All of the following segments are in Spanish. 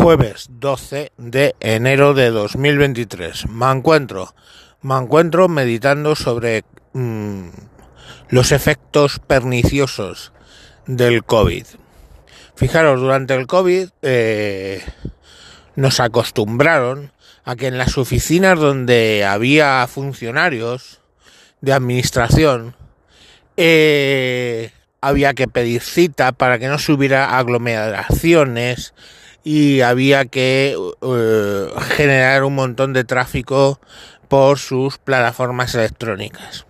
Jueves 12 de enero de 2023. Me encuentro meditando sobre los efectos perniciosos del COVID. Fijaros, durante el COVID nos acostumbraron a que en las oficinas donde había funcionarios de administración había que pedir cita para que no se hubiera aglomeraciones y había que generar un montón de tráfico por sus plataformas electrónicas.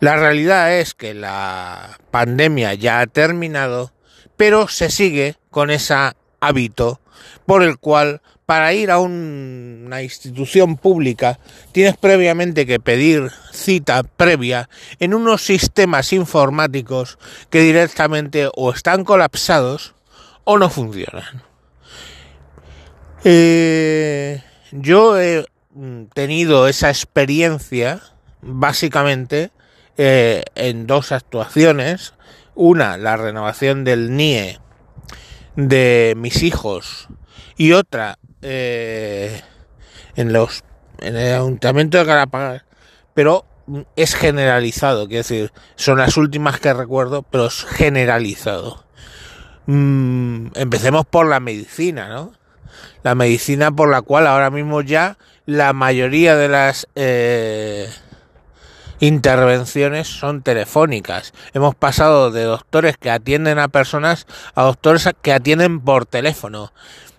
La realidad es que la pandemia ya ha terminado, pero se sigue con ese hábito por el cual para ir a una institución pública tienes previamente que pedir cita previa en unos sistemas informáticos que directamente o están colapsados o no funcionan. Yo he tenido esa experiencia básicamente en dos actuaciones. Una, la renovación del NIE de mis hijos, y otra en el ayuntamiento de Carapagas, pero es generalizado, quiero decir, son las últimas que recuerdo, pero es generalizado. Empecemos por la medicina, ¿no? La medicina por la cual ahora mismo ya la mayoría de las intervenciones son telefónicas. Hemos pasado de doctores que atienden a personas a doctores que atienden por teléfono.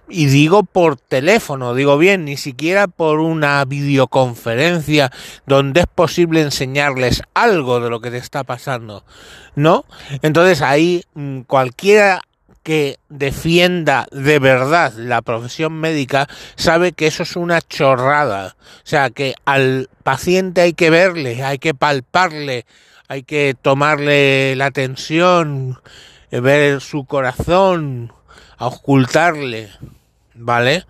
Y digo por teléfono, digo bien, ni siquiera por una videoconferencia donde es posible enseñarles algo de lo que te está pasando, ¿no? Entonces ahí cualquiera que defienda de verdad la profesión médica sabe que eso es una chorrada. O sea, que al paciente hay que verle, hay que palparle, hay que tomarle la tensión, ver su corazón, auscultarle, ¿vale?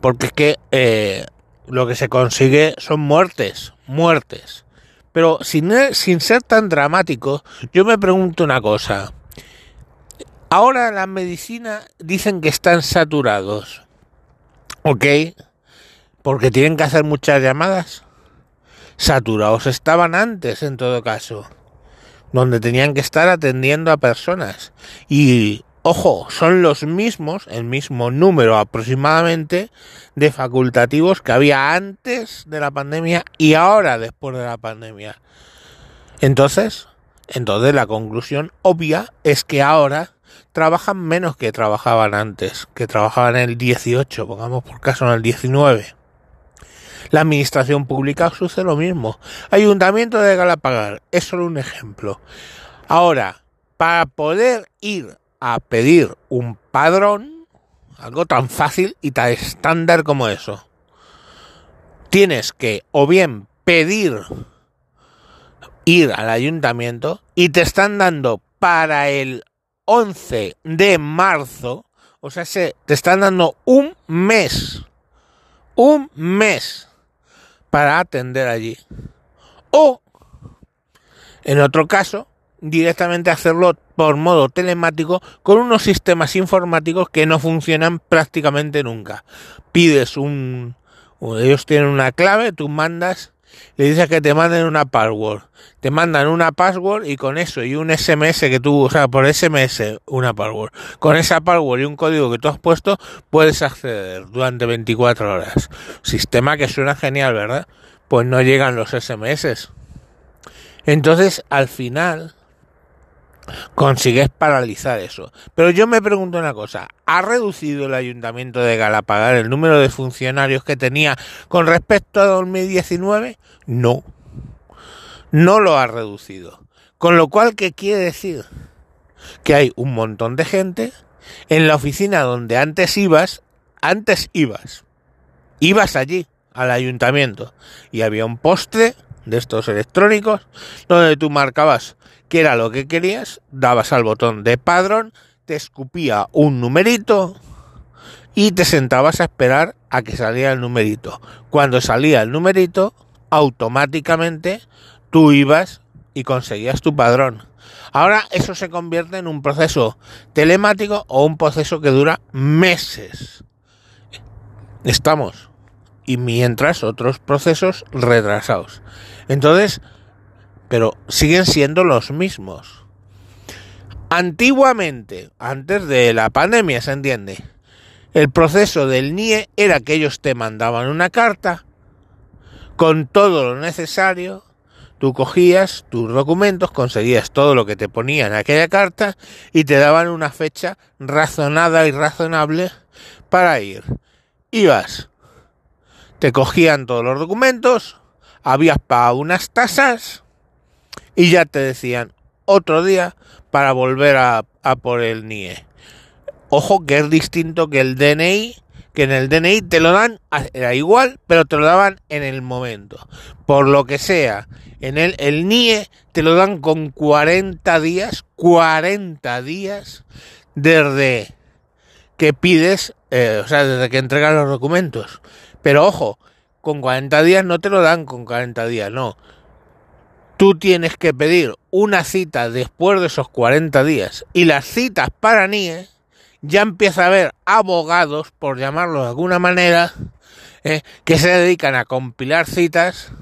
Porque es que lo que se consigue son muertes. Pero sin ser tan dramático, yo me pregunto una cosa. Ahora la medicina dicen que están saturados, ¿ok? Porque tienen que hacer muchas llamadas. Saturados estaban antes, en todo caso, donde tenían que estar atendiendo a personas. Y, ojo, son los mismos, el mismo número aproximadamente, de facultativos que había antes de la pandemia y ahora después de la pandemia. Entonces la conclusión obvia es que ahora trabajan menos que trabajaban antes, que trabajaban el 18, pongamos por caso en el 19. La administración pública sucede lo mismo. Ayuntamiento de Galapagar es solo un ejemplo. Ahora, para poder ir a pedir un padrón, algo tan fácil y tan estándar como eso, tienes que o bien pedir ir al ayuntamiento y te están dando para el 11 de marzo, o sea, te están dando un mes para atender allí. O, en otro caso, directamente hacerlo por modo telemático con unos sistemas informáticos que no funcionan prácticamente nunca. Pides ellos tienen una clave, tú mandas, le dices que te manden una password, te mandan una password y con eso y un SMS que tú, o sea, por SMS una password, con esa password y un código que tú has puesto puedes acceder durante 24 horas. Sistema que suena genial, ¿verdad? Pues no llegan los SMS. Entonces, al final consigues paralizar eso. Pero yo me pregunto una cosa, ¿ha reducido el ayuntamiento de Galapagar el número de funcionarios que tenía con respecto a 2019? No, no lo ha reducido. Con lo cual, ¿qué quiere decir? Que hay un montón de gente en la oficina donde antes ibas allí, al ayuntamiento, y había un postre de estos electrónicos donde tú marcabas que era lo que querías, dabas al botón de padrón, te escupía un numerito y te sentabas a esperar a que saliera el numerito. Cuando salía el numerito, automáticamente tú ibas y conseguías tu padrón. Ahora eso se convierte en un proceso telemático o un proceso que dura meses. Estamos, y mientras otros procesos retrasados. Entonces, pero siguen siendo los mismos. Antiguamente, antes de la pandemia, se entiende, el proceso del NIE era que ellos te mandaban una carta con todo lo necesario. Tú cogías tus documentos, conseguías todo lo que te ponía en aquella carta y te daban una fecha razonada y razonable para ir. Ibas, te cogían todos los documentos, habías pagado unas tasas y ya te decían otro día para volver a por el NIE. Ojo, que es distinto que el DNI, que en el DNI te lo dan, era igual, pero te lo daban en el momento. Por lo que sea, en el NIE te lo dan con 40 días desde que pides, desde que entregas los documentos. Pero ojo, con 40 días no te lo dan con 40 días, no. Tú tienes que pedir una cita después de esos 40 días. Y las citas para NIE ya empieza a haber abogados, por llamarlos de alguna manera, que se dedican a compilar citas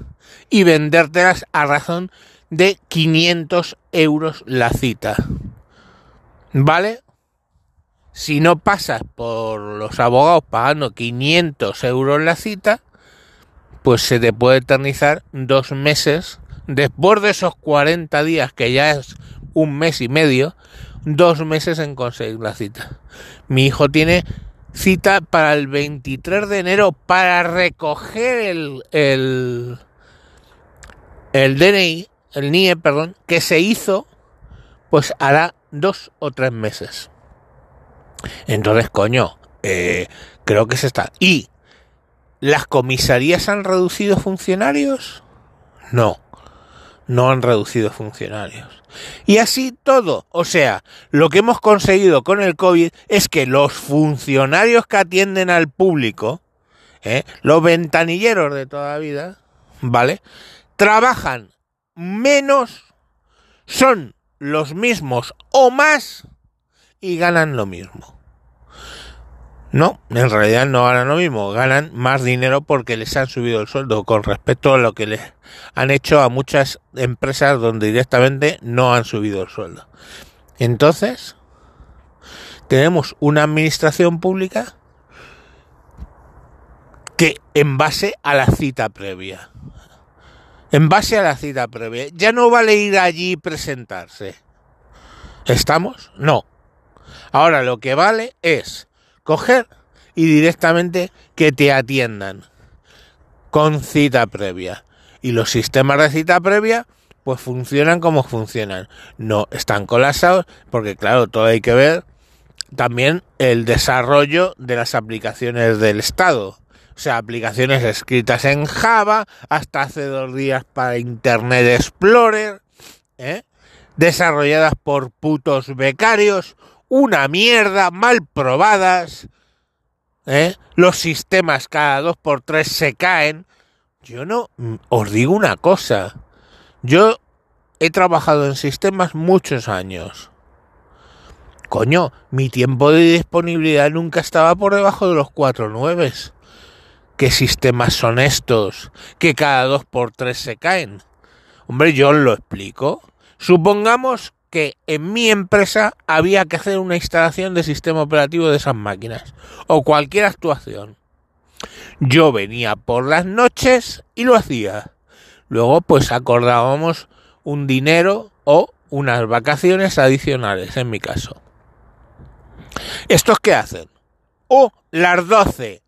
y vendértelas a razón de 500 euros la cita, ¿vale? Si no pasas por los abogados pagando 500 euros la cita, pues se te puede eternizar 2 meses, después de esos 40 días, que ya es 1 mes y medio, 2 meses en conseguir la cita. Mi hijo tiene cita para el 23 de enero para recoger el DNI, el NIE, perdón, que se hizo, pues hará 2 o 3 meses. Entonces, creo que se está. ¿Y las comisarías han reducido funcionarios? No han reducido funcionarios. Y así todo. O sea, lo que hemos conseguido con el COVID es que los funcionarios que atienden al público, los ventanilleros de toda la vida, ¿vale?, trabajan menos, son los mismos o más y ganan lo mismo. No, en realidad no ganan lo mismo, ganan más dinero porque les han subido el sueldo con respecto a lo que les han hecho a muchas empresas donde directamente no han subido el sueldo. Entonces, tenemos una administración pública que en base a la cita previa, ya no vale ir allí y presentarse. ¿Estamos? No. Ahora lo que vale es coger y directamente que te atiendan con cita previa. Y los sistemas de cita previa pues funcionan como funcionan. No están colapsados porque, claro, todo hay que ver también el desarrollo de las aplicaciones del Estado. O sea, aplicaciones escritas en Java, hasta hace 2 días para Internet Explorer, desarrolladas por putos becarios, una mierda, mal probadas, los sistemas cada 2x3 se caen. Yo no os digo una cosa, yo he trabajado en sistemas muchos años. Coño, mi tiempo de disponibilidad nunca estaba por debajo de los 4/9. ¿Qué sistemas son estos que cada 2x3 se caen? Hombre, yo os lo explico. Supongamos que en mi empresa había que hacer una instalación de sistema operativo de esas máquinas o cualquier actuación. Yo venía por las noches y lo hacía. Luego pues acordábamos un dinero o unas vacaciones adicionales, en mi caso. ¿Estos qué hacen? Las 12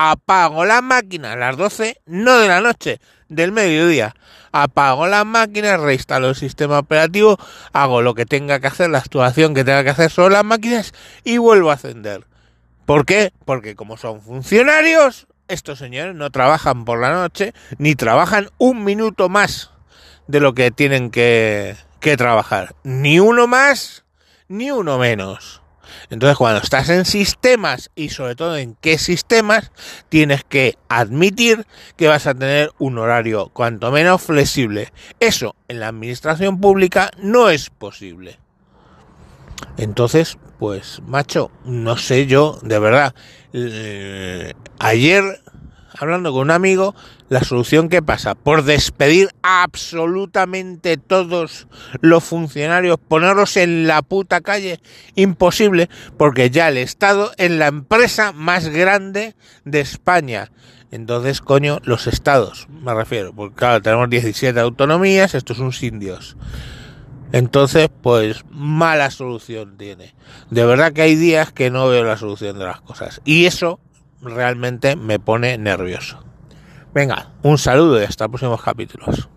apago la máquina, las 12 no de la noche, del mediodía. Apago las máquinas, reinstalo el sistema operativo, hago lo que tenga que hacer, la actuación que tenga que hacer sobre las máquinas y vuelvo a encender. ¿Por qué? Porque como son funcionarios, estos señores no trabajan por la noche ni trabajan 1 minuto más de lo que tienen que trabajar. Ni uno más, ni uno menos. Entonces, cuando estás en sistemas, y sobre todo en qué sistemas, tienes que admitir que vas a tener un horario cuanto menos flexible. Eso en la administración pública no es posible. Entonces, pues, macho, no sé yo, de verdad. Ayer, hablando con un amigo, la solución que pasa por despedir a absolutamente todos los funcionarios, ponerlos en la puta calle, imposible, porque ya el Estado es la empresa más grande de España. Entonces, coño, los Estados, me refiero, porque claro, tenemos 17 autonomías, esto es un sin Dios. Entonces, pues, mala solución tiene. De verdad que hay días que no veo la solución de las cosas. Y eso realmente me pone nervioso. Venga, un saludo y hasta próximos capítulos.